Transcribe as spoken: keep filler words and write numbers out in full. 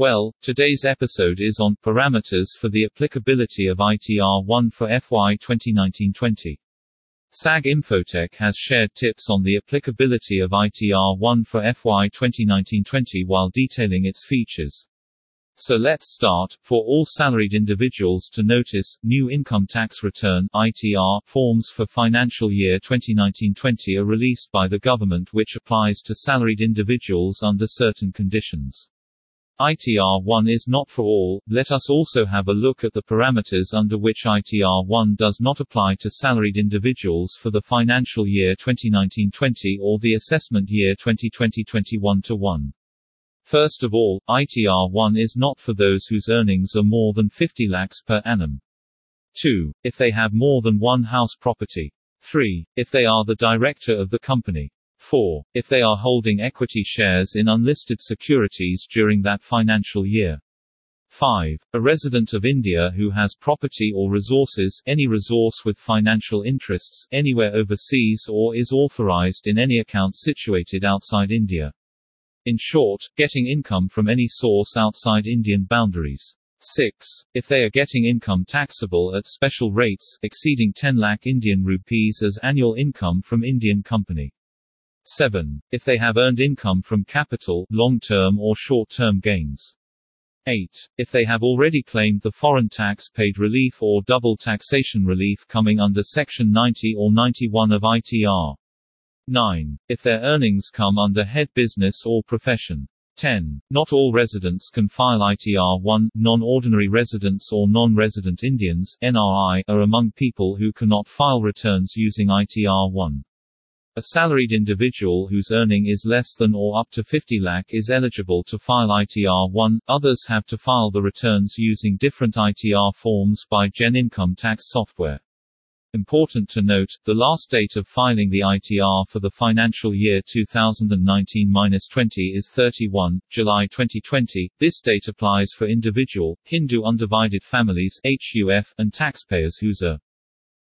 Well, today's episode is on parameters for the applicability of I T R one for F Y twenty nineteen twenty. SAG Infotech has shared tips on the applicability of I T R one for F Y twenty nineteen twenty while detailing its features. So let's start. For all salaried individuals to notice, new income tax return I T R forms for financial year twenty nineteen twenty are released by the government, which applies to salaried individuals under certain conditions. I T R one is not for all. Let us also have a look at the parameters under which I T R one does not apply to salaried individuals for the financial year twenty nineteen twenty or the assessment year twenty twenty twenty-one to one. First of all, I T R one is not for those whose earnings are more than fifty lakhs per annum. two. If they have more than one house property. three. If they are the director of the company. four. If they are holding equity shares in unlisted securities during that financial year. five. A resident of India who has property or resources, any resource with financial interests, anywhere overseas or is authorized in any account situated outside India. In short, getting income from any source outside Indian boundaries. six. If they are getting income taxable at special rates, exceeding ten lakh Indian rupees as annual income from Indian company. seven. If they have earned income from capital, long-term or short-term gains. eight. If they have already claimed the foreign tax paid relief or double taxation relief coming under Section ninety or ninety-one of I T R. nine. If their earnings come under head business or profession. ten. Not all residents can file I T R one, non-ordinary residents or non-resident Indians (N R I) are among people who cannot file returns using I T R one. A salaried individual whose earning is less than or up to fifty lakh is eligible to file I T R one, others have to file the returns using different I T R forms by Gen Income Tax software. Important to note, the last date of filing the I T R for the financial year twenty nineteen twenty is thirty-first of July twenty twenty. This date applies for individual, Hindu undivided families H U F, and taxpayers whose are